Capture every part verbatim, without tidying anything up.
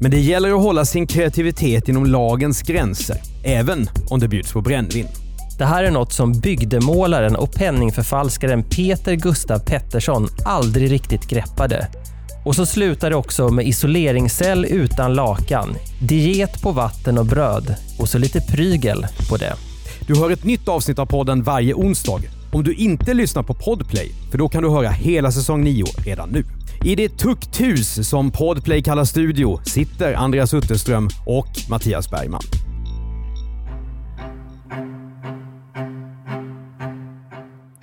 Men det gäller att hålla sin kreativitet inom lagens gränser, även om det bjuds på brännvin. Det här är något som bygdemålaren och penningförfalskaren Peter Gustav Pettersson aldrig riktigt greppade. Och så slutar det också med isoleringscell utan lakan, diet på vatten och bröd och så lite prygel på det. Du hör ett nytt avsnitt av podden varje onsdag. Om du inte lyssnar på Podplay, för då kan du höra hela säsong nio redan nu. I det tukthus som Podplay kallar studio sitter Andreas Utterström och Mattias Bergman.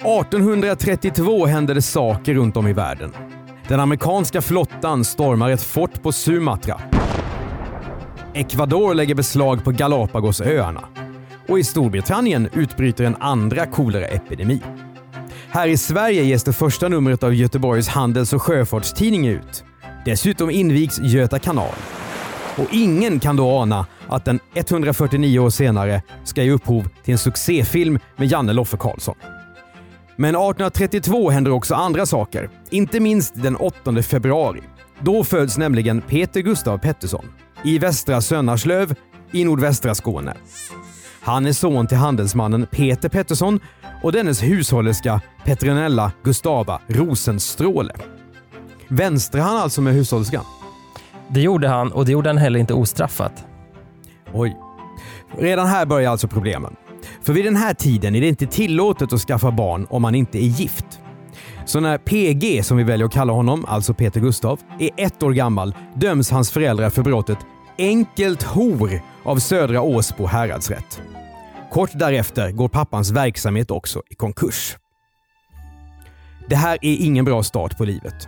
arton trettiotvå hände det saker runt om i världen. Den amerikanska flottan stormar ett fort på Sumatra. Ecuador lägger beslag på Galapagosöarna. Och i Storbritannien utbryter en andra koleraepidemi. Här i Sverige ges det första numret av Göteborgs handels- och sjöfartstidning ut. Dessutom invigs Göta Kanal. Och ingen kan då ana att den etthundrafyrtionio år senare ska ge upphov till en succéfilm med Janne Loffer Karlsson. Men arton trettiotvå händer också andra saker, inte minst den åttonde februari. Då föds nämligen Peter Gustav Pettersson i Västra Sönnarslöv i nordvästra Skåne. Han är son till handelsmannen Peter Pettersson och dennes hushållerska Petronella Gustava Rosenstråle. Vänstrar han alltså med hushållerskan? Det gjorde han, och det gjorde han heller inte ostraffat. Oj. Redan här börjar alltså problemen. För vid den här tiden är det inte tillåtet att skaffa barn om man inte är gift. Så när P G, som vi väljer att kalla honom, alltså Peter Gustav, är ett år gammal döms hans föräldrar för brottet enkelt hor av Södra Åsbo häradsrätt. Kort därefter går pappans verksamhet också i konkurs. Det här är ingen bra start på livet.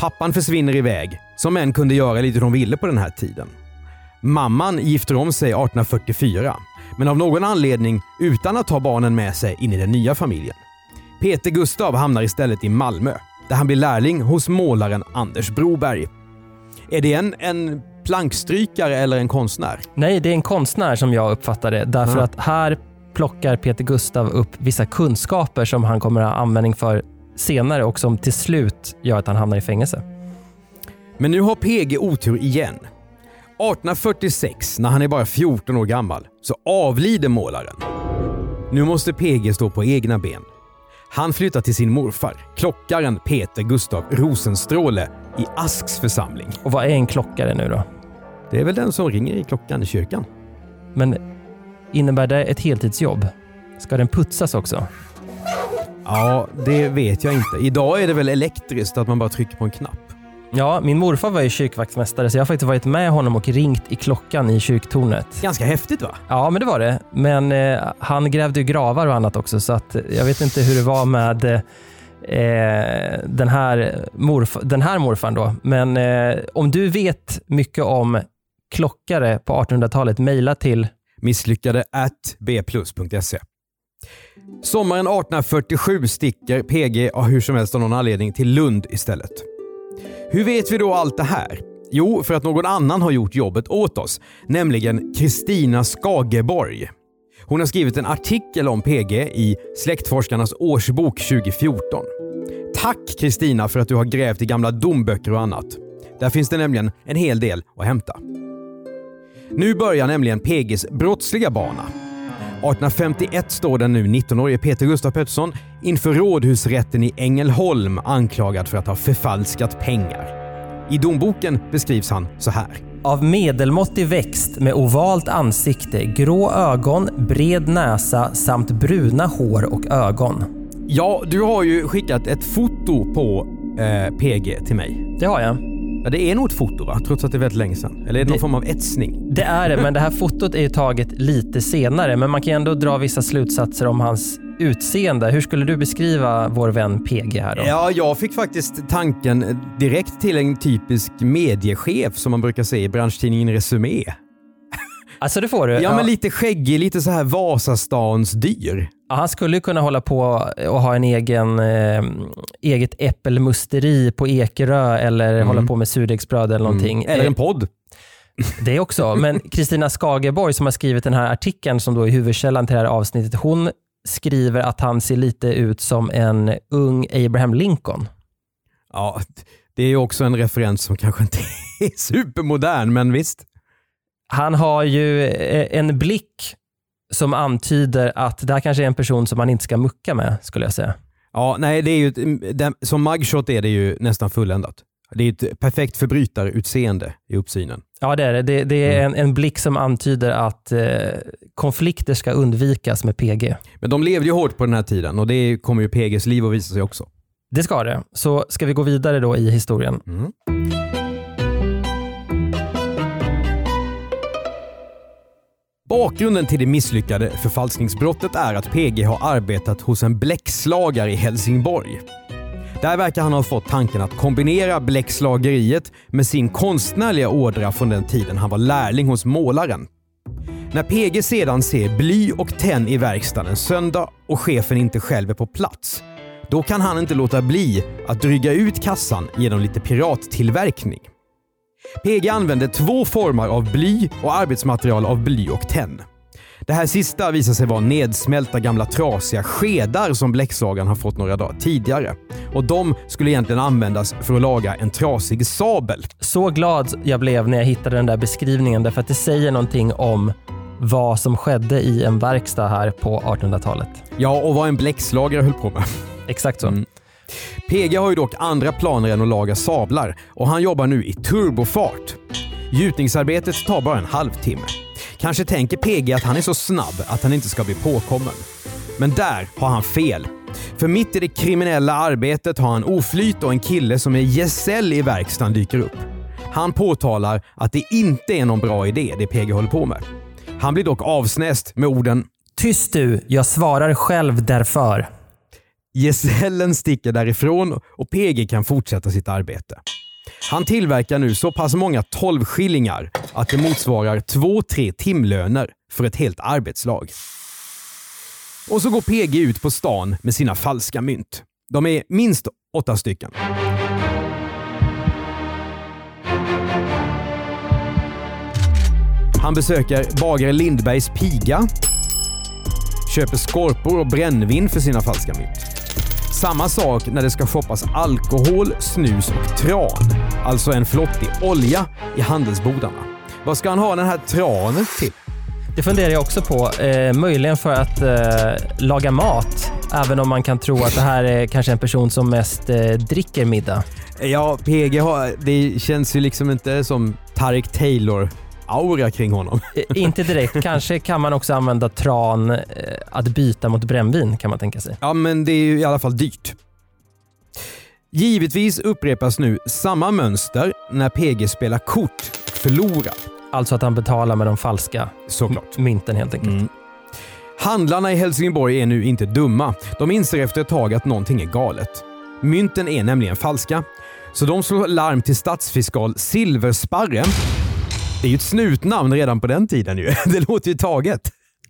Pappan försvinner iväg, som män kunde göra lite de ville på den här tiden. Mamman gifter om sig arton fyrtiofyra, men av någon anledning utan att ta barnen med sig in i den nya familjen. Peter Gustav hamnar istället i Malmö, där han blir lärling hos målaren Anders Broberg. Är det en... en plankstrykare eller en konstnär? Nej, det är en konstnär som jag uppfattade. Därför mm. att här plockar Peter Gustav upp vissa kunskaper som han kommer att ha användning för senare och som till slut gör att han hamnar i fängelse. Men nu har P G otur igen. arton fyrtiosex, när han är bara fjorton år gammal, så avlider målaren. Nu måste P G stå på egna ben. Han flyttar till sin morfar, klockaren Peter Gustav Rosenstråle i Asks församling. Och vad är en klockare nu då? Det är väl den som ringer i klockan i kyrkan. Men innebär det ett heltidsjobb? Ska den putsas också? Ja, det vet jag inte. Idag är det väl elektriskt att man bara trycker på en knapp. Ja, min morfar var ju kyrkvaktmästare, så jag har faktiskt varit med honom och ringt i klockan i kyrktornet. Ganska häftigt, va? Ja, men det var det. Men eh, han grävde ju gravar och annat också, så att jag vet inte hur det var med eh, den, här morf- den här morfan då. Men eh, om du vet mycket om klockare på artonhundratalet, mejla till misslyckade at b plus punkt se. Sommaren arton fyrtiosju sticker P G av hur som helst av någon anledning till Lund istället. Hur vet vi då allt det här? Jo, för att någon annan har gjort jobbet åt oss, nämligen Kristina Skageborg. Hon har skrivit en artikel om P G i Släktforskarnas årsbok tjugo fjorton. Tack Kristina för att du har grävt i gamla domböcker och annat. Där finns det nämligen en hel del att hämta. Nu börjar nämligen P G:s brottsliga bana. arton femtioett står den nu nittonårige Peter Gustav Pettersson inför rådhusrätten i Ängelholm anklagad för att ha förfalskat pengar. I domboken beskrivs han så här. Av medelmåttig växt med ovalt ansikte, grå ögon, bred näsa samt bruna hår och ögon. Ja, du har ju skickat ett foto på eh, P G till mig. Det har jag. Ja, det är nog ett foto, va? Trots att det är väldigt länge sedan. Eller är det, det någon form av etsning? Det är det, men det här fotot är ju taget lite senare. Men man kan ändå dra vissa slutsatser om hans utseende. Hur skulle du beskriva vår vän P G här då? Ja, jag fick faktiskt tanken direkt till en typisk mediechef som man brukar se i branschtidningen Resumé. Alltså det får du. Ja, ja, men lite skäggig, lite så här Vasastans dyr. Ja, han skulle ju kunna hålla på och ha en egen eh, eget äppelmusteri på Ekerö eller mm. hålla på med surdegsbröd eller någonting. Mm. Eller en podd. Det också. Men Kristina Skageborg som har skrivit den här artikeln som då är huvudkällan till det här avsnittet, hon skriver att han ser lite ut som en ung Abraham Lincoln. Ja, det är ju också en referens som kanske inte är supermodern, men visst. Han har ju en blick som antyder att det här kanske är en person som man inte ska mucka med, skulle jag säga. Ja, nej, det är ju det, som mugshot är det ju nästan fulländat. Det är ett perfekt förbrytarutseende i uppsynen. Ja, det är det. Det, det är en, en blick som antyder att eh, konflikter ska undvikas med P G. Men de levde ju hårt på den här tiden och det kommer ju P G:s liv att visa sig också. Det ska det. Så ska vi gå vidare då i historien. Mm. Bakgrunden till det misslyckade förfalskningsbrottet är att P G har arbetat hos en bläckslagare i Helsingborg. Där verkar han ha fått tanken att kombinera bläckslageriet med sin konstnärliga ådra från den tiden han var lärling hos målaren. När P G sedan ser bly och tenn i verkstaden söndag och chefen inte själv är på plats, då kan han inte låta bli att dryga ut kassan genom lite pirattillverkning. P G använde två former av bly och arbetsmaterial av bly och tenn. Det här sista visar sig vara nedsmälta gamla trasiga skedar som bläckslagaren har fått några dagar tidigare. Och de skulle egentligen användas för att laga en trasig sabel. Så glad jag blev när jag hittade den där beskrivningen, därför att det säger någonting om vad som skedde i en verkstad här på artonhundratalet. Ja, och vad en bläckslagare höll på med. Exakt så. Mm. P G har ju dock andra planer än att laga sablar och han jobbar nu i turbofart. Gjutningsarbetet tar bara en halvtimme. Kanske tänker P G att han är så snabb att han inte ska bli påkommen. Men där har han fel. För mitt i det kriminella arbetet har han oflyt och en kille som är gesäll i verkstaden dyker upp. Han påtalar att det inte är någon bra idé det P G håller på med. Han blir dock avsnäst med orden: "Tyst du, jag svarar själv därför." Gesällen sticker därifrån och P G kan fortsätta sitt arbete. Han tillverkar nu så pass många tolv skillingar att det motsvarar två till tre timlöner för ett helt arbetslag. Och så går P G ut på stan med sina falska mynt. De är minst åtta stycken. Han besöker bagare Lindbergs piga, köper skorpor och brännvin för sina falska mynt. Samma sak när det ska shoppas alkohol, snus och tran. Alltså en flottig olja i handelsbodarna. Vad ska han ha den här tranen till? Det funderar jag också på. Eh, möjligen för att eh, laga mat. Även om man kan tro att det här är kanske en person som mest eh, dricker middag. Ja, P G har, det känns ju liksom inte som Tarek Taylor aura kring honom. Inte direkt. Kanske kan man också använda tran eh, att byta mot brännvin, kan man tänka sig. Ja, men det är ju i alla fall dyrt. Givetvis upprepas nu samma mönster när P G spelar kort och förlorar. Alltså att han betalar med de falska Såklart. mynten helt enkelt. Mm. Handlarna i Helsingborg är nu inte dumma. De inser efter ett tag att någonting är galet. Mynten är nämligen falska. Så de slår larm till statsfiskal Silversparren. Det är ju ett snutnamn redan på den tiden ju. Det låter ju taget.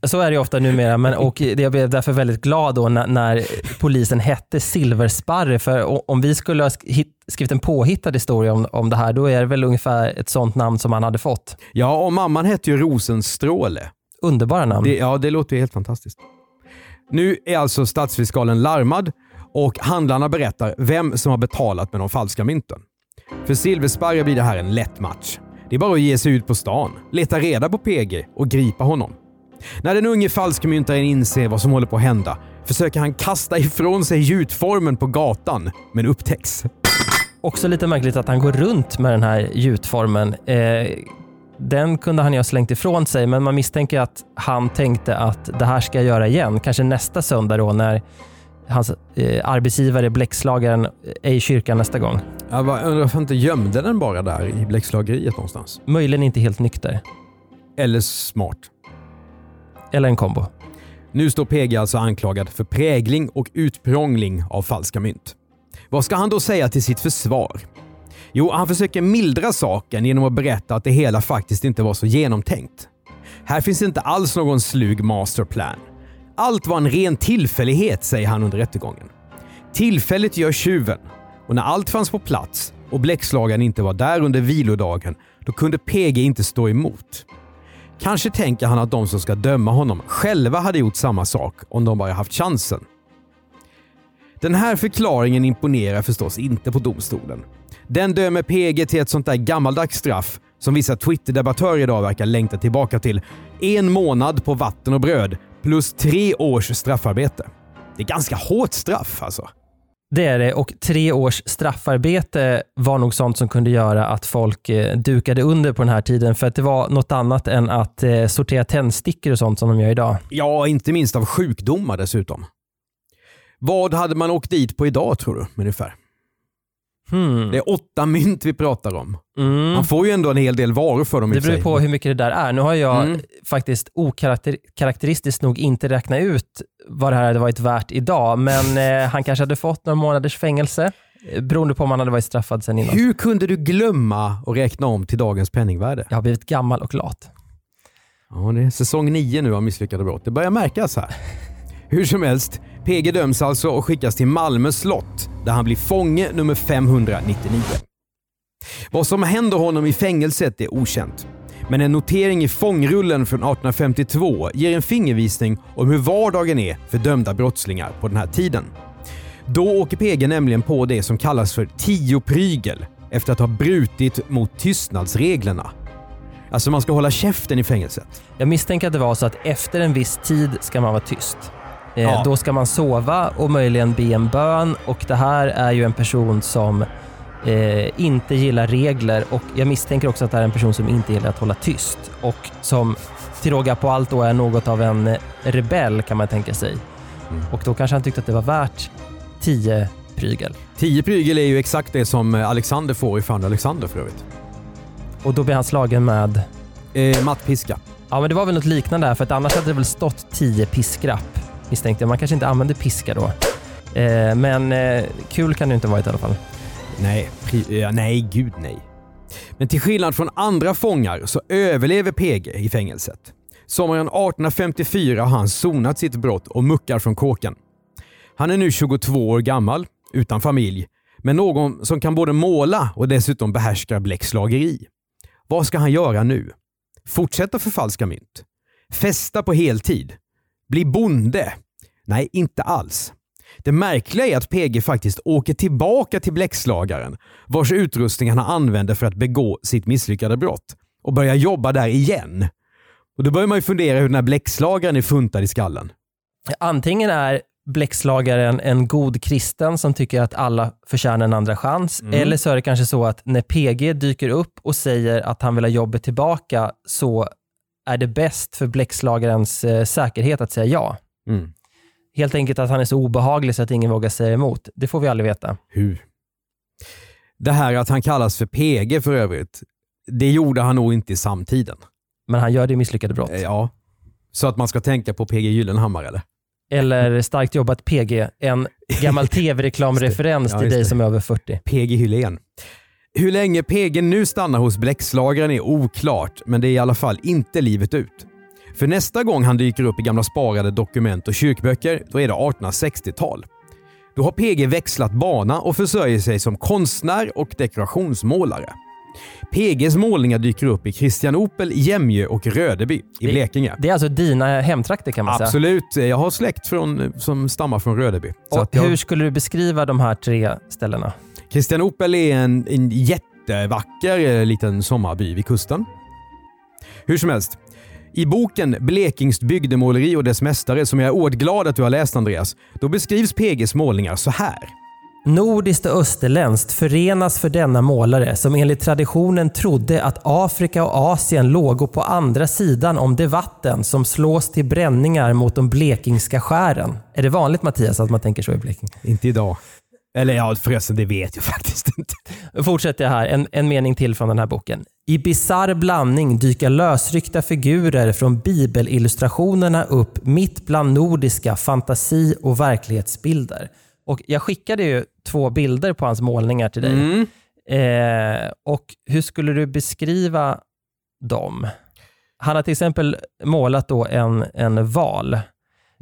Så är det ju ofta numera, men, och jag blev därför väldigt glad då när, när polisen hette Silversparre, för om vi skulle ha skrivit en påhittad historia om, om det här, då är det väl ungefär ett sånt namn som han hade fått. Ja, och mamman hette ju Rosenstråle. Underbara namn. Det, ja, det låter ju helt fantastiskt. Nu är alltså statsfiskalen larmad och handlarna berättar vem som har betalat med de falska mynten. För Silversparre blir det här en lätt match. Det är bara att ge sig ut på stan, leta reda på P G och gripa honom. När den unge falskmyntaren inser vad som håller på att hända försöker han kasta ifrån sig gjutformen på gatan, men upptäcks. Också lite märkligt att han går runt med den här gjutformen. Eh, den kunde han ju ha slängt ifrån sig, men man misstänker att han tänkte att det här ska jag göra igen. Kanske nästa söndag då när hans eh, arbetsgivare, bläckslagaren, är i kyrkan nästa gång. Jag bara undrar varför inte gömde den bara där i bläckslageriet någonstans. Möjligen inte helt nykter. Eller smart. Eller en kombo. Nu står P G alltså anklagad för prägling och utprångling av falska mynt. Vad ska han då säga till sitt försvar? Jo, han försöker mildra saken genom att berätta att det hela faktiskt inte var så genomtänkt. Här finns inte alls någon slug masterplan. Allt var en ren tillfällighet, säger han under rättegången. Tillfället gör tjuven. Och när allt fanns på plats och bläckslagaren inte var där under vilodagen, då kunde P G inte stå emot. Kanske tänker han att de som ska döma honom själva hade gjort samma sak om de bara haft chansen. Den här förklaringen imponerar förstås inte på domstolen. Den dömer P G till ett sånt där gammaldags straff som vissa Twitter-debattörer idag verkar längta tillbaka till. En månad på vatten och bröd plus tre års straffarbete. Det är ganska hårt straff alltså. Det är det, och tre års straffarbete var nog sånt som kunde göra att folk dukade under på den här tiden, för att det var något annat än att sortera tändstickor och sånt som de gör idag. Ja, inte minst av sjukdomar dessutom. Vad hade man åkt dit på idag tror du, ungefär? Hmm. Det är åtta mynt vi pratar om. Mm. Man får ju ändå en hel del varor för dem i sig. Det beror på hur mycket det där är. Nu har jag mm. faktiskt okaraktäristiskt nog inte räknat ut vad det här hade varit värt idag. Men eh, han kanske hade fått några månaders fängelse, beroende på om han hade varit straffad sen innan. Hur kunde du glömma och räkna om till dagens penningvärde? Jag har blivit gammal och lat. Ja, det är säsong nio nu av misslyckade brott. Det börjar märkas här. Hur som helst, P G döms alltså och skickas till Malmö slott, där han blir fånge nummer femhundranittionio. Vad som händer honom i fängelset är okänt. Men en notering i fångrullen från arton femtiotvå ger en fingervisning om hur vardagen är för dömda brottslingar på den här tiden. Då åker P G nämligen på det som kallas för tiopprygel, efter att ha brutit mot tystnadsreglerna. Alltså man ska hålla käften i fängelset. Jag misstänker att det var så att efter en viss tid ska man vara tyst. Ja. Då ska man sova och möjligen be en bön, och det här är ju en person som eh, inte gillar regler, och jag misstänker också att det här är en person som inte gillar att hålla tyst och som till råga på allt då är något av en rebell, kan man tänka sig. Mm. Och då kanske han tyckte att det var värt tio prygel. Tio prygel är ju exakt det som Alexander får i Fan Alexander för övrigt. Och då blir han slagen med eh, mattpiska. Ja, men det var väl något liknande här, för att annars hade det väl stått tio piskrapp. Misstänkte jag. Man kanske inte använder piska då. Eh, men eh, kul kan det inte vara i alla fall. Nej, pri- ja, nej, gud nej. Men till skillnad från andra fångar så överlever P G i fängelset. Sommaren arton femtiofyra har han sonat sitt brott och muckar från kåken. Han är nu tjugotvå år gammal, utan familj, men någon som kan både måla och dessutom behärskar bläckslageri. Vad ska han göra nu? Fortsätta förfalska mynt? Festa på heltid? Bli bonde? Nej, inte alls. Det märkliga är att P G faktiskt åker tillbaka till bläckslagaren, vars utrustning han använde för att begå sitt misslyckade brott, och börjar jobba där igen. Och då börjar man ju fundera hur den här bläckslagaren är funtad i skallen. Antingen är bläckslagaren en god kristen som tycker att alla förtjänar en andra chans, mm. eller så är det kanske så att när P G dyker upp och säger att han vill ha jobbet tillbaka, så är det bäst för bläckslagarens eh, säkerhet att säga ja. Mm. Helt enkelt att han är så obehaglig så att ingen vågar säga emot. Det får vi aldrig veta. Hur? Det här att han kallas för P G för övrigt, det gjorde han nog inte i samtiden. Men han gör det i misslyckade brott. Ja, så att man ska tänka på P G Gyllenhammar eller? Eller starkt jobbat P G, en gammal tv-reklamreferens ja, till dig som är över fyrtio. P G Hylén. Hur länge P G nu stannar hos bläckslagaren är oklart, men det är i alla fall inte livet ut. För nästa gång han dyker upp i gamla sparade dokument och kyrkböcker, då är det arton sextiotal. Då har P G växlat bana och försörjer sig som konstnär och dekorationsmålare. P G:s målningar dyker upp i Kristianopel, Jämjö och Rödeby i Blekinge. Det är alltså dina hemtrakter kan man säga. Absolut, jag har släkt från, som stammar från Rödeby. Så att jag... Hur skulle du beskriva de här tre ställena? Kristianopel är en, en jättevacker liten sommarby vid kusten. Hur som helst, i boken Blekings bygdemåleri och dess mästare, som jag är ordglad att du har läst, Andreas, då beskrivs P G:s målningar så här. Nordiskt och österländskt förenas för denna målare som enligt traditionen trodde att Afrika och Asien låg på andra sidan om det vatten som slås till bränningar mot de blekingska skären. Är det vanligt, Mattias, att man tänker så i Blekinge? Inte idag. Eller ja, förresten, det vet jag faktiskt inte. Fortsätter jag här, en, en mening till från den här boken. I bizarr blandning dyker lösryckta figurer från bibelillustrationerna upp mitt bland nordiska fantasi- och verklighetsbilder. Och jag skickade ju två bilder på hans målningar till dig. Mm. Eh, och hur skulle du beskriva dem? Han har till exempel målat då en, en val.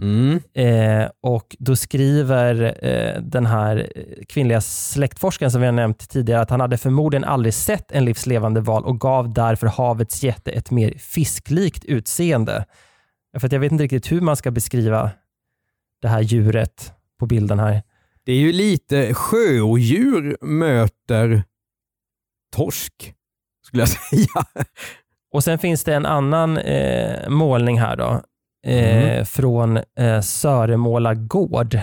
Mm. Eh, och då skriver eh, den här kvinnliga släktforskaren som vi har nämnt tidigare att han hade förmodligen aldrig sett en livslevande val och gav därför havets jätte ett mer fisklikt utseende. För att jag vet inte riktigt hur man ska beskriva det här djuret på bilden här. Det är ju lite sjöodjur möter torsk, skulle jag säga. Och sen finns det en annan eh, målning här då. Eh, mm. Från eh, Söremåla gård.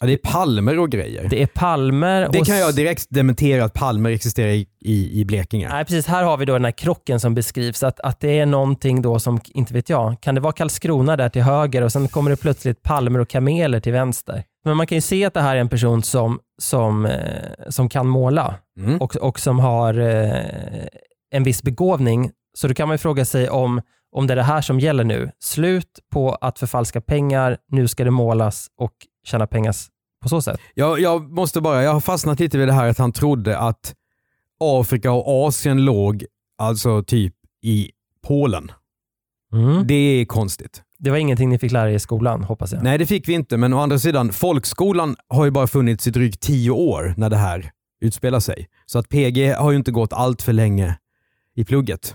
Ja, det är palmer och grejer. Det är palmer. Och det kan jag direkt dementera att palmer existerar i, i, i Blekinge. Nej, precis. Här har vi då den här krocken som beskrivs. Att, att det är någonting då som, inte vet jag, kan det vara Karlskrona där till höger och sen kommer det plötsligt palmer och kameler till vänster. Men man kan ju se att det här är en person som, som, eh, som kan måla. Mm. Och, och som har eh, en viss begåvning. Så då kan man ju fråga sig om Om det är det här som gäller nu. Slut på att förfalska pengar. Nu ska det målas och tjäna pengar på så sätt. Jag, jag måste bara, jag har fastnat lite vid det här att han trodde att Afrika och Asien låg alltså typ i Polen. Mm. Det är konstigt. Det var ingenting ni fick lära er i skolan, hoppas jag. Nej, det fick vi inte. Men å andra sidan, folkskolan har ju bara funnits i drygt tio år när det här utspelar sig. Så att P G har ju inte gått allt för länge i plugget.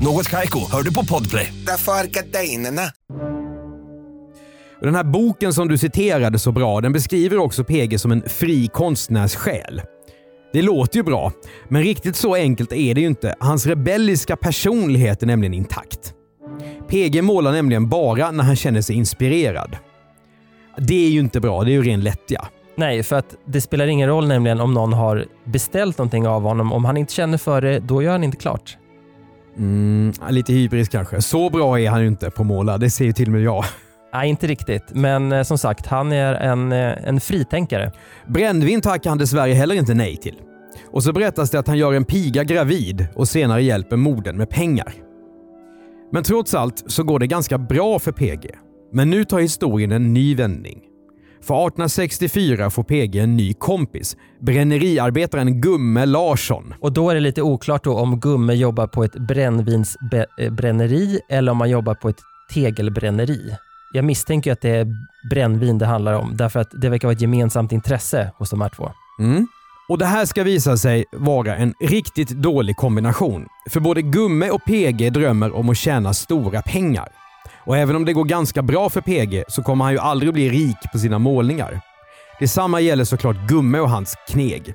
Något Kaiko, hör du på Podplay. Därför är gardinerna. Den här boken som du citerade så bra, den beskriver också P G som en fri konstnärssjäl. Det låter ju bra, men riktigt så enkelt är det ju inte. Hans rebelliska personlighet är nämligen intakt. P G målar nämligen bara när han känner sig inspirerad. Det är ju inte bra, det är ju ren lättja. Nej, för att det spelar ingen roll nämligen om någon har beställt någonting av honom. Om han inte känner för det, då gör han inte klart. Mm, lite hybris kanske. Så bra är han ju inte på måla, det ser ju till och med jag. Nej, inte riktigt. Men som sagt, han är en, en fritänkare. Brännvin tackar han dessvärre heller inte nej till. Och så berättas det att han gör en piga gravid och senare hjälper modern med pengar. Men trots allt så går det ganska bra för P G. Men nu tar historien en ny vändning. För arton sextiofyra får P G en ny kompis, bränneriarbetaren Gumme Larsson. Och då är det lite oklart då om Gumme jobbar på ett brännvinsbränneri eller om man jobbar på ett tegelbränneri. Jag misstänker att det är brännvin det handlar om, därför att det verkar vara ett gemensamt intresse hos de här två. Mm. Och det här ska visa sig vara en riktigt dålig kombination. För både Gumme och P G drömmer om att tjäna stora pengar. Och även om det går ganska bra för P G så kommer han ju aldrig bli rik på sina målningar. Detsamma gäller såklart Gumme och hans kneg.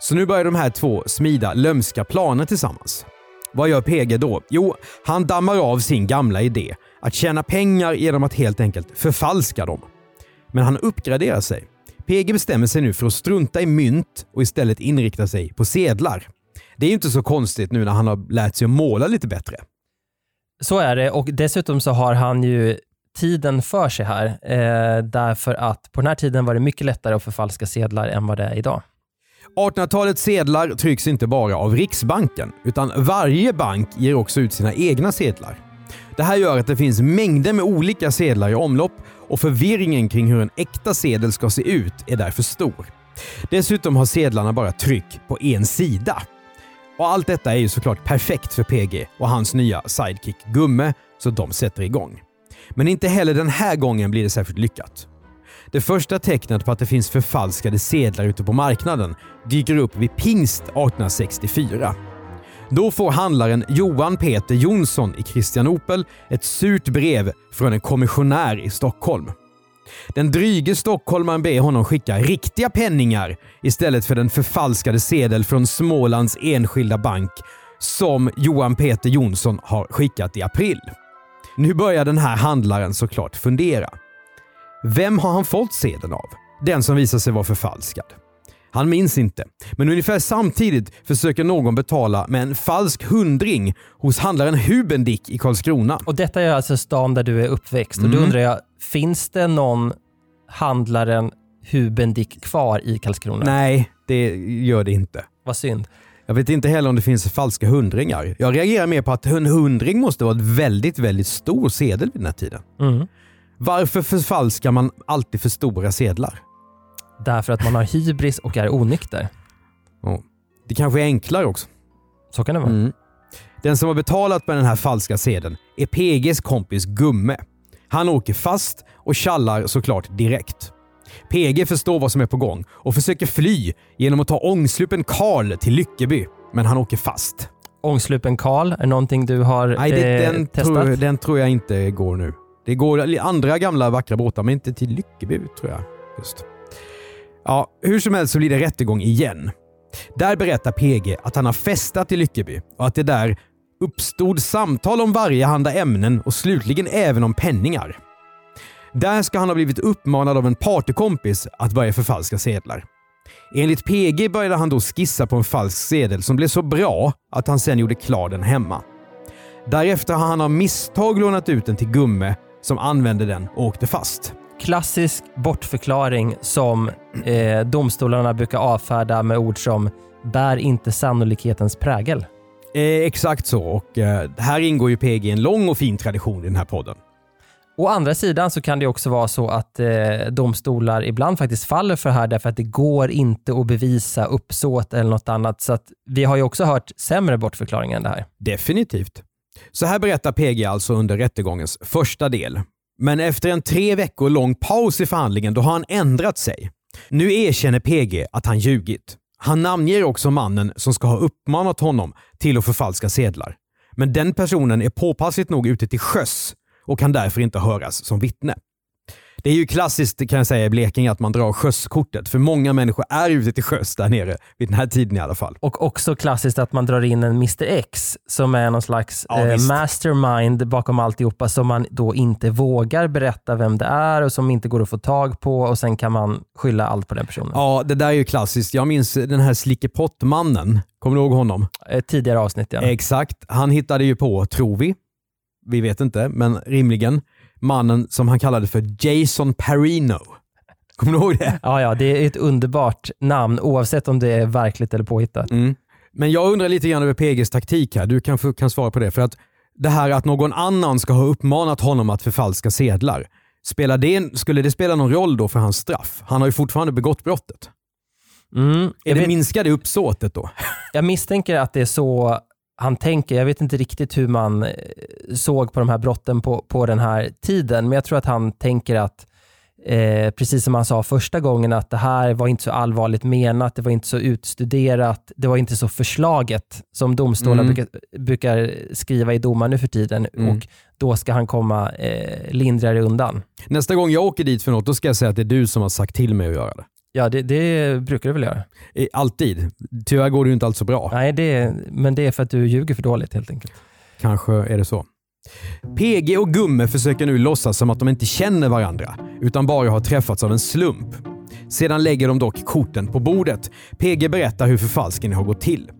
Så nu börjar de här två smida lömska planer tillsammans. Vad gör P G då? Jo, han dammar av sin gamla idé. Att tjäna pengar genom att helt enkelt förfalska dem. Men han uppgraderar sig. P G bestämmer sig nu för att strunta i mynt och istället inrikta sig på sedlar. Det är ju inte så konstigt nu när han har lärt sig att måla lite bättre. Så är det, och dessutom så har han ju tiden för sig här. Eh, därför att på den här tiden var det mycket lättare att förfalska sedlar än vad det är idag. artonhundratalets sedlar trycks inte bara av Riksbanken, utan varje bank ger också ut sina egna sedlar. Det här gör att det finns mängder med olika sedlar i omlopp och förvirringen kring hur en äkta sedel ska se ut är därför stor. Dessutom har sedlarna bara tryck på en sida. Och allt detta är ju såklart perfekt för P G och hans nya sidekick Gumme, så de sätter igång. Men inte heller den här gången blir det särskilt lyckat. Det första tecknet på att det finns förfalskade sedlar ute på marknaden dyker upp vid pingst arton sextiofyra. Då får handlaren Johan Peter Jonsson i Kristianopel ett surt brev från en kommissionär i Stockholm. Den dryge stockholmaren ber honom skicka riktiga penningar istället för den förfalskade sedel från Smålands enskilda bank som Johan Peter Jonsson har skickat i april. Nu börjar den här handlaren såklart fundera. Vem har han fått sedeln av? Den som visar sig vara förfalskad. Han minns inte, men ungefär samtidigt försöker någon betala med en falsk hundring hos handlaren Hubendick i Karlskrona. Och detta är alltså stan där du är uppväxt. Mm. Och då undrar jag, finns det någon handlaren Hubendick kvar i Karlskrona? Nej, det gör det inte. Vad synd. Jag vet inte heller om det finns falska hundringar. Jag reagerar mer på att en hundring måste vara ett väldigt, väldigt stor sedel vid den här tiden. Mm. Varför förfalskar man alltid för stora sedlar? Därför att man har hybris och är onykter. Oh. Det kanske är enklare också. Så kan det vara. Mm. Den som har betalat med den här falska sedeln är P G:s kompis Gumme. Han åker fast och kallar såklart direkt. P G förstår vad som är på gång och försöker fly genom att ta ångslupen Karl till Lyckeby. Men han åker fast. Ångslupen Karl är någonting du har Nej, det, eh, den testat? Tror, den tror jag inte går nu. Det går andra gamla vackra båtar, men inte till Lyckeby tror jag. Just. Ja, hur som helst så blir det rättegång igen. Där berättar P G att han har festat i Lyckeby och att det där uppstod samtal om varjehanda ämnen och slutligen även om penningar. Där ska han ha blivit uppmanad av en partykompis att börja förfalska sedlar. Enligt P G började han då skissa på en falsk sedel som blev så bra att han sen gjorde klar den hemma. Därefter har han av misstag lånat ut den till Gumme som använde den och åkte fast. Klassisk bortförklaring som eh, domstolarna brukar avfärda med ord som bär inte sannolikhetens prägel. Eh, exakt så, och eh, här ingår ju P G en lång och fin tradition i den här podden. Å andra sidan så kan det också vara så att eh, domstolar ibland faktiskt faller för här därför att det går inte att bevisa uppsåt eller något annat. Så att vi har ju också hört sämre bortförklaringar än det här. Definitivt. Så här berättar P G alltså under rättegångens första del. Men efter en tre veckor lång paus i förhandlingen då har han ändrat sig. Nu erkänner P G att han ljugit. Han namnger också mannen som ska ha uppmanat honom till att förfalska sedlar. Men den personen är påpassligt nog ute till sjöss och kan därför inte höras som vittne. Det är ju klassiskt, kan jag säga, i Blekinge att man drar sjösskortet. För många människor är ute till sjöss där nere vid den här tiden i alla fall. Och också klassiskt att man drar in en mister X som är någon slags ja, eh, mastermind bakom alltihopa som man då inte vågar berätta vem det är och som inte går att få tag på och sen kan man skylla allt på den personen. Ja, det där är ju klassiskt. Jag minns den här slickepottmannen. Kommer du ihåg honom? Ett tidigare avsnitt, ja. Exakt. Han hittade ju på, tror vi. Vi vet inte, men rimligen. Mannen som han kallade för Jason Perino. Kommer du ihåg det? Ja, ja, det är ett underbart namn oavsett om det är verkligt eller påhittat. Mm. Men jag undrar lite grann över P G:s taktik här. Du kan, kan svara på det. För att det här att någon annan ska ha uppmanat honom att förfalska sedlar. Spelar det, skulle det spela någon roll då för hans straff? Han har ju fortfarande begått brottet. Mm. Är jag det vet... minskade uppsåtet då? Jag misstänker att det är så... Han tänker, jag vet inte riktigt hur man såg på de här brotten på, på den här tiden. Men jag tror att han tänker att, eh, precis som han sa första gången, att det här var inte så allvarligt menat. Det var inte så utstuderat. Det var inte så förslaget som domstolar mm. brukar, brukar skriva i domar nu för tiden. Mm. Och då ska han komma eh, lindrigare undan. Nästa gång jag åker dit för något, då ska jag säga att det är du som har sagt till mig att göra det. Ja, det, det brukar du väl göra? Alltid. Tyvärr går det ju inte alls så bra. Nej, det är, men det är för att du ljuger för dåligt helt enkelt. Kanske är det så. P G och Gumme försöker nu låtsas som att de inte känner varandra utan bara har träffats av en slump. Sedan lägger de dock korten på bordet. P G berättar hur förfalskningen har gått till.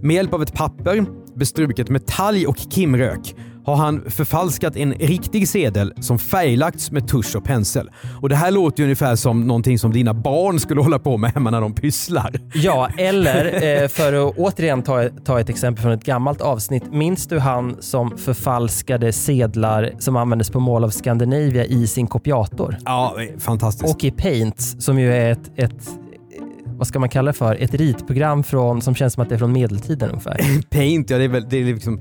Med hjälp av ett papper, bestruket med talg och kimrök, har han förfalskat en riktig sedel som färglagts med tusch och pensel. Och det här låter ju ungefär som någonting som dina barn skulle hålla på med hemma när de pysslar. Ja, eller för att återigen ta, ta ett exempel från ett gammalt avsnitt. Minns du han som förfalskade sedlar som användes på mål av Skandinavia i sin kopiator? Ja, fantastiskt. Och i Paint, som ju är ett... ett vad ska man kalla det för? Ett ritprogram från, som känns som att det är från medeltiden ungefär. Paint, ja, det är väl det är liksom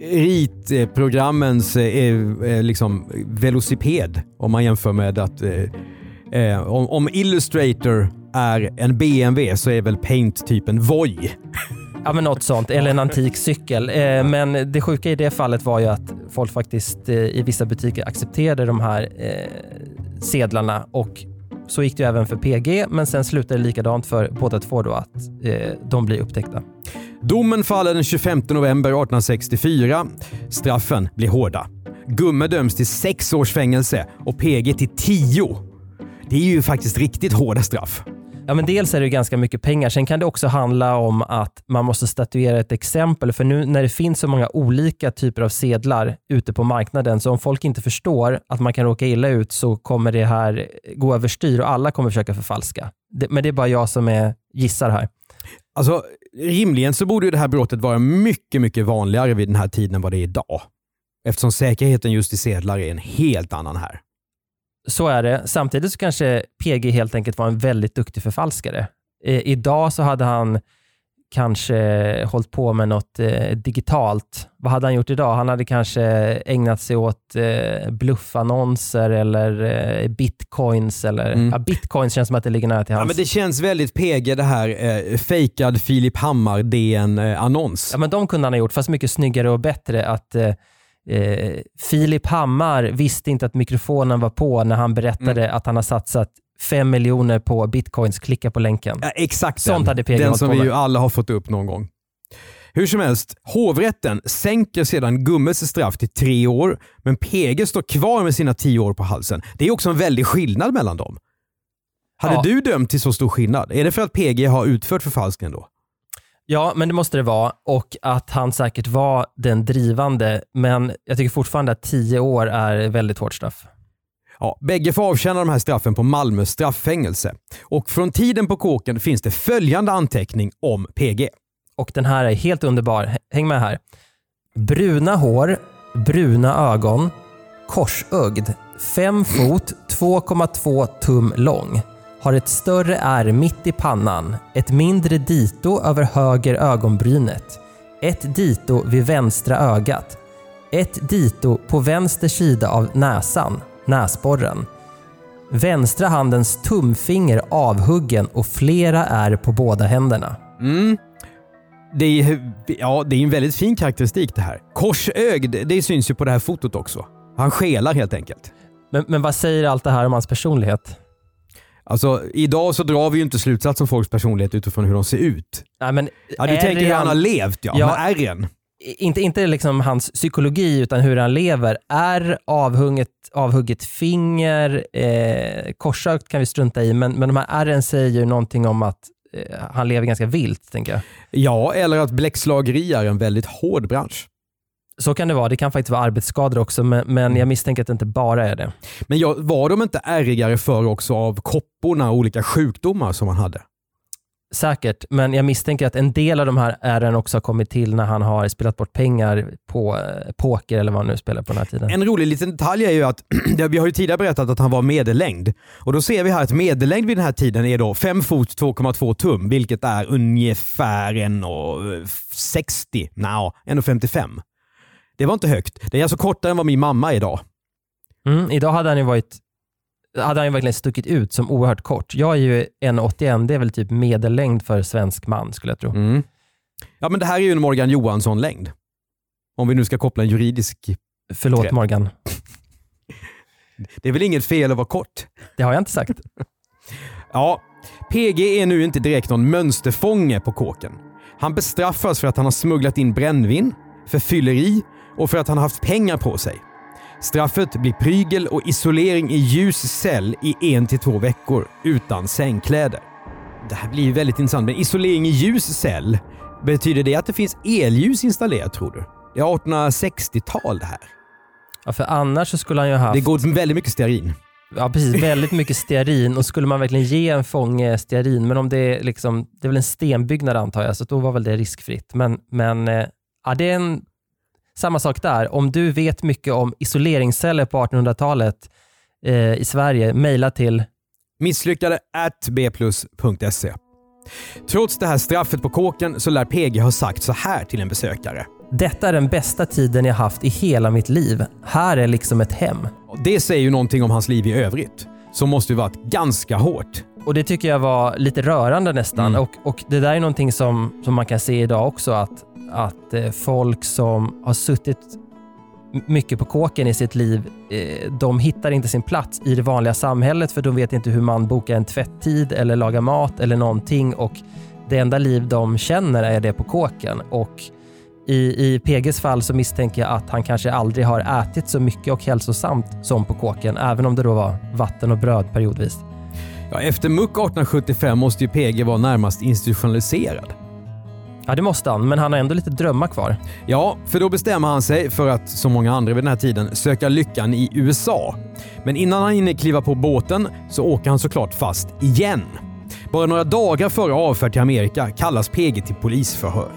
ritprogrammens eh, liksom velociped om man jämför med att eh, om, om Illustrator är en B M W så är väl Paint typ en Voi. Ja, men något sånt, eller en antik cykel. Eh, men det sjuka i det fallet var ju att folk faktiskt eh, i vissa butiker accepterade de här eh, sedlarna, och så gick det även för P G, men sen slutade det likadant för båda två då, att eh, de blir upptäckta. Domen faller den tjugofemte november arton sextiofyra. Straffen blir hårda. Gumme döms till sex års fängelse och P G till tio. Det är ju faktiskt riktigt hårda straff. Ja, men dels är det ganska mycket pengar. Sen kan det också handla om att man måste statuera ett exempel. För nu när det finns så många olika typer av sedlar ute på marknaden, så om folk inte förstår att man kan råka illa ut, så kommer det här gå överstyr och alla kommer försöka förfalska. Men det är bara jag som är gissar här. Alltså, rimligen så borde ju det här brottet vara mycket, mycket vanligare vid den här tiden än vad det är idag. Eftersom säkerheten just i sedlar är en helt annan här. Så är det. Samtidigt så kanske P G helt enkelt var en väldigt duktig förfalskare. Eh, idag så hade han kanske hållit på med något eh, digitalt. Vad hade han gjort idag? Han hade kanske ägnat sig åt eh, bluffannonser eller eh, bitcoins. Eller, mm. ja, bitcoins känns som att det ligger nära till hans. Ja, men det känns väldigt P G det här eh, fejkad Filip Hammar D N-annons. Ja, men de kunde han ha gjort, fast mycket snyggare och bättre att... Eh, Eh, Filip Hammar visste inte att mikrofonen var på när han berättade mm. att han har satsat fem miljoner på bitcoins, klicka på länken. Ja, exakt. Sånt hade P G den som vi ju alla har fått upp någon gång. Hur som helst, hovrätten sänker sedan Gummes straff till tre år, men P G står kvar med sina tio år på halsen. Det är också en väldig skillnad mellan dem. Hade ja. du dömt till så stor skillnad? Är det för att P G har utfört förfalskningen då? Ja, men det måste det vara, och att han säkert var den drivande, men jag tycker fortfarande att tio år är väldigt hårt straff. Ja, bägge får avtjäna de här straffen på Malmö strafffängelse, och från tiden på kåken finns det följande anteckning om P G. Och den här är helt underbar, häng med här. Bruna hår, bruna ögon, korsögd, fem fot, två komma två tum lång. Har ett större ärr mitt i pannan, ett mindre dito över höger ögonbrynet, ett dito vid vänstra ögat, ett dito på vänster sida av näsan, näsborren, vänstra handens tumfinger avhuggen och flera ärr på båda händerna. Mm. Det är, ja, det är en väldigt fin karakteristik det här. Korsögd, det syns ju på det här fotot också. Han skelar helt enkelt. Men, men vad säger allt det här om hans personlighet? Alltså, idag så drar vi ju inte slutsats om folks personlighet utifrån hur de ser ut. Nej, men ja, du tänker hur han har levt, ja, ja med ärren. Inte, inte liksom hans psykologi, utan hur han lever. Är avhugget, avhugget finger, eh, korsökt kan vi strunta i, men, men de här ärren säger ju någonting om att eh, han lever ganska vilt, tänker jag. Ja, eller att bläckslageri är en väldigt hård bransch. Så kan det vara. Det kan faktiskt vara arbetsskador också, men jag misstänker att det inte bara är det. Men ja, var de inte ärrigare för också av kopporna och olika sjukdomar som han hade? Säkert, men jag misstänker att en del av de här ärren också har kommit till när han har spelat bort pengar på poker eller vad han nu spelar på den här tiden. En rolig liten detalj är ju att vi har ju tidigare berättat att han var medellängd. Och då ser vi här att medellängd vid den här tiden är då fem fot två komma två tum, vilket är ungefär en sextio, nej, en femtiofem. Det var inte högt. Det är alltså kortare än vad min mamma är idag. Mm, idag hade han ju varit hade han ju verkligen stuckit ut som oerhört kort. Jag är ju en åttioen, det är väl typ medellängd för svensk man, skulle jag tro. Mm. Ja, men det här är ju en Morgan Johansson-längd. Om vi nu ska koppla en juridisk... Förlåt, trä. Morgan. Det är väl inget fel att vara kort? Det har jag inte sagt. Ja, P G är nu inte direkt någon mönsterfånge på kåken. Han bestraffas för att han har smugglat in brännvin, för fylleri och för att han haft pengar på sig. Straffet blir prygel och isolering i ljus cell i en till två veckor utan sängkläder. Det här blir väldigt intressant, men isolering i ljus cell, betyder det att det finns elljus installerat, tror du? Det är artonhundrasextiotal det här. Ja, för annars så skulle han ju ha haft... Det går väldigt mycket stearin. Ja, precis. Väldigt mycket stearin. Och skulle man verkligen ge en fånge stearin, men om det är liksom... Det är väl en stenbyggnad, antar jag, så då var väl det riskfritt. Men... men ja, det är en... samma sak där. Om du vet mycket om isoleringsceller på artonhundratalet eh, i Sverige, mejla till misslyckade at b plus punkt se. Trots det här straffet på kåken så lär P G ha sagt så här till en besökare. Detta är den bästa tiden jag haft i hela mitt liv. Här är liksom ett hem. Det säger ju någonting om hans liv i övrigt, som måste ju varit ganska hårt. Och det tycker jag var lite rörande nästan. Mm. Och, och det där är någonting som, som man kan se idag också, att att folk som har suttit mycket på kåken i sitt liv. De hittar inte sin plats i det vanliga samhället, för de vet inte hur man bokar en tvätttid eller lagar mat eller någonting, och det enda liv de känner är det på kåken. Och i, i P G:s fall så misstänker jag att han kanske aldrig har ätit så mycket och hälsosamt som på kåken, även om det då var vatten och bröd periodvis. Ja, efter muck arton sjuttiofem måste ju P G vara närmast institutionaliserad. Ja, det måste han, men han har ändå lite drömmar kvar. Ja, för då bestämmer han sig för att, som många andra vid den här tiden, söka lyckan i U S A. Men innan han hinner kliva på båten så åker han såklart fast igen. Bara några dagar före avfärd till Amerika kallas P G till polisförhör.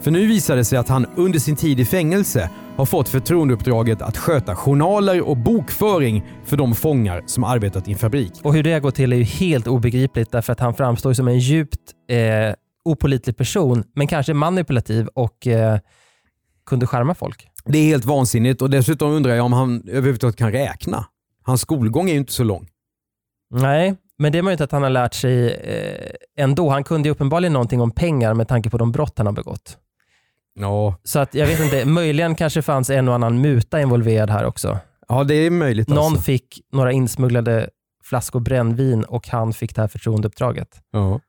För nu visade det sig att han under sin tid i fängelse har fått förtroendeuppdraget att sköta journaler och bokföring för de fångar som arbetat i en fabrik. Och hur det går till är ju helt obegripligt, därför att han framstår som en djupt eh, opålitlig person, men kanske manipulativ och eh, kunde skärma folk. Det är helt vansinnigt, och dessutom undrar jag om han överhuvudtaget kan räkna. Hans skolgång är ju inte så lång. Nej. Men det är möjligt att han har lärt sig eh, ändå. Han kunde ju uppenbarligen någonting om pengar med tanke på de brott han har begått. No. Så att jag vet inte, möjligen kanske fanns en och annan muta involverad här också. Ja, det är möjligt. Någon alltså. Fick några insmugglade flaskor brännvin och han fick det här förtroendeuppdraget. Ja.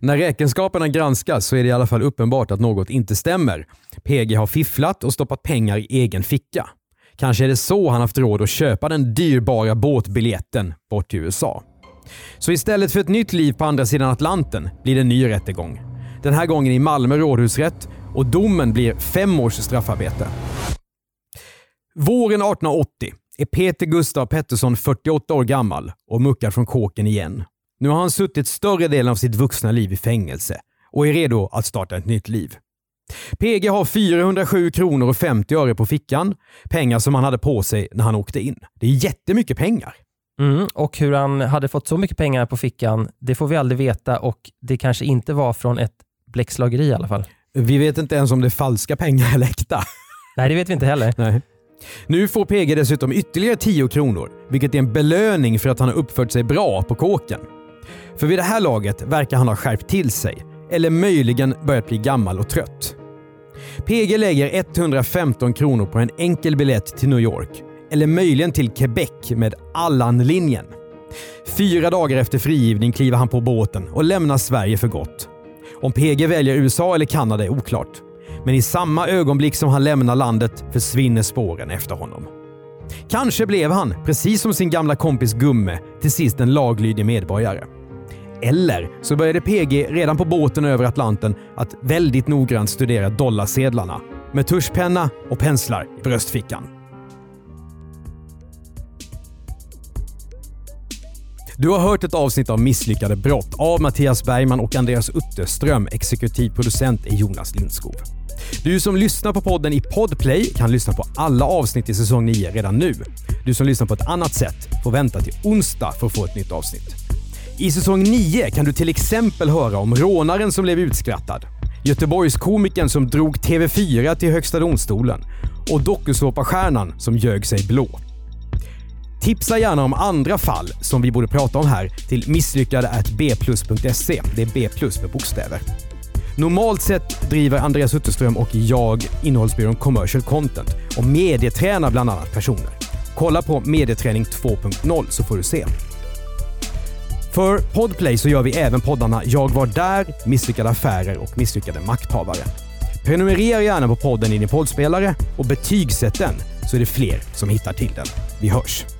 När räkenskaperna granskas så är det i alla fall uppenbart att något inte stämmer. P G har fifflat och stoppat pengar i egen ficka. Kanske är det så han haft råd att köpa den dyrbara båtbiljetten bort till U S A. Så istället för ett nytt liv på andra sidan Atlanten blir det en ny rättegång. Den här gången i Malmö rådhusrätt, och domen blir fem års straffarbete. Våren arton åttio är Peter Gustav Pettersson fyrtioåtta år gammal och muckar från kåken igen. Nu har han suttit större delen av sitt vuxna liv i fängelse och är redo att starta ett nytt liv. P G har fyrahundrasju kronor och femtio öre på fickan, pengar som han hade på sig när han åkte in. Det är jättemycket pengar. Mm, och hur han hade fått så mycket pengar på fickan, det får vi aldrig veta, och det kanske inte var från ett bläckslageri i alla fall. Vi vet inte ens om det är falska pengar eller äkta. Nej, det vet vi inte heller. Nej. Nu får P G dessutom ytterligare tio kronor, vilket är en belöning för att han har uppfört sig bra på kåken. För vid det här laget verkar han ha skärpt till sig, eller möjligen börjat bli gammal och trött. P G lägger etthundrafemton kronor på en enkel biljett till New York, eller möjligen till Quebec med Allan-linjen. Fyra dagar efter frigivning kliver han på båten och lämnar Sverige för gott. Om P G väljer U S A eller Kanada är oklart. Men i samma ögonblick som han lämnar landet försvinner spåren efter honom. Kanske blev han, precis som sin gamla kompis Gumme, till sist en laglydig medborgare. Eller så började P G redan på båten över Atlanten att väldigt noggrant studera dollarsedlarna med tuschpenna och penslar i bröstfickan. Du har hört ett avsnitt av Misslyckade brott av Mattias Bergman och Andreas Utterström. Exekutivproducent är Jonas Lindskov. Du som lyssnar på podden i Podplay kan lyssna på alla avsnitt i säsong nio redan nu. Du som lyssnar på ett annat sätt får vänta till onsdag för att få ett nytt avsnitt. I säsong nio kan du till exempel höra om rånaren som blev utskrattad, Göteborgs komikern som drog T V fyra till Högsta domstolen och dokusåpastjärnan som ljög sig blå. Tipsa gärna om andra fall som vi borde prata om här till misslyckade at b plus punkt se. Det är B plus med bokstäver. Normalt sett driver Andreas Utterström och jag innehållsbyrån Commercial Content och medietränar bland annat personer. Kolla på medieträning två punkt noll så får du se. För Podplay så gör vi även poddarna Jag var där, Misslyckade affärer och Misslyckade makthavare. Prenumerera gärna på podden i din poddspelare och betygsätt den så är det fler som hittar till den. Vi hörs!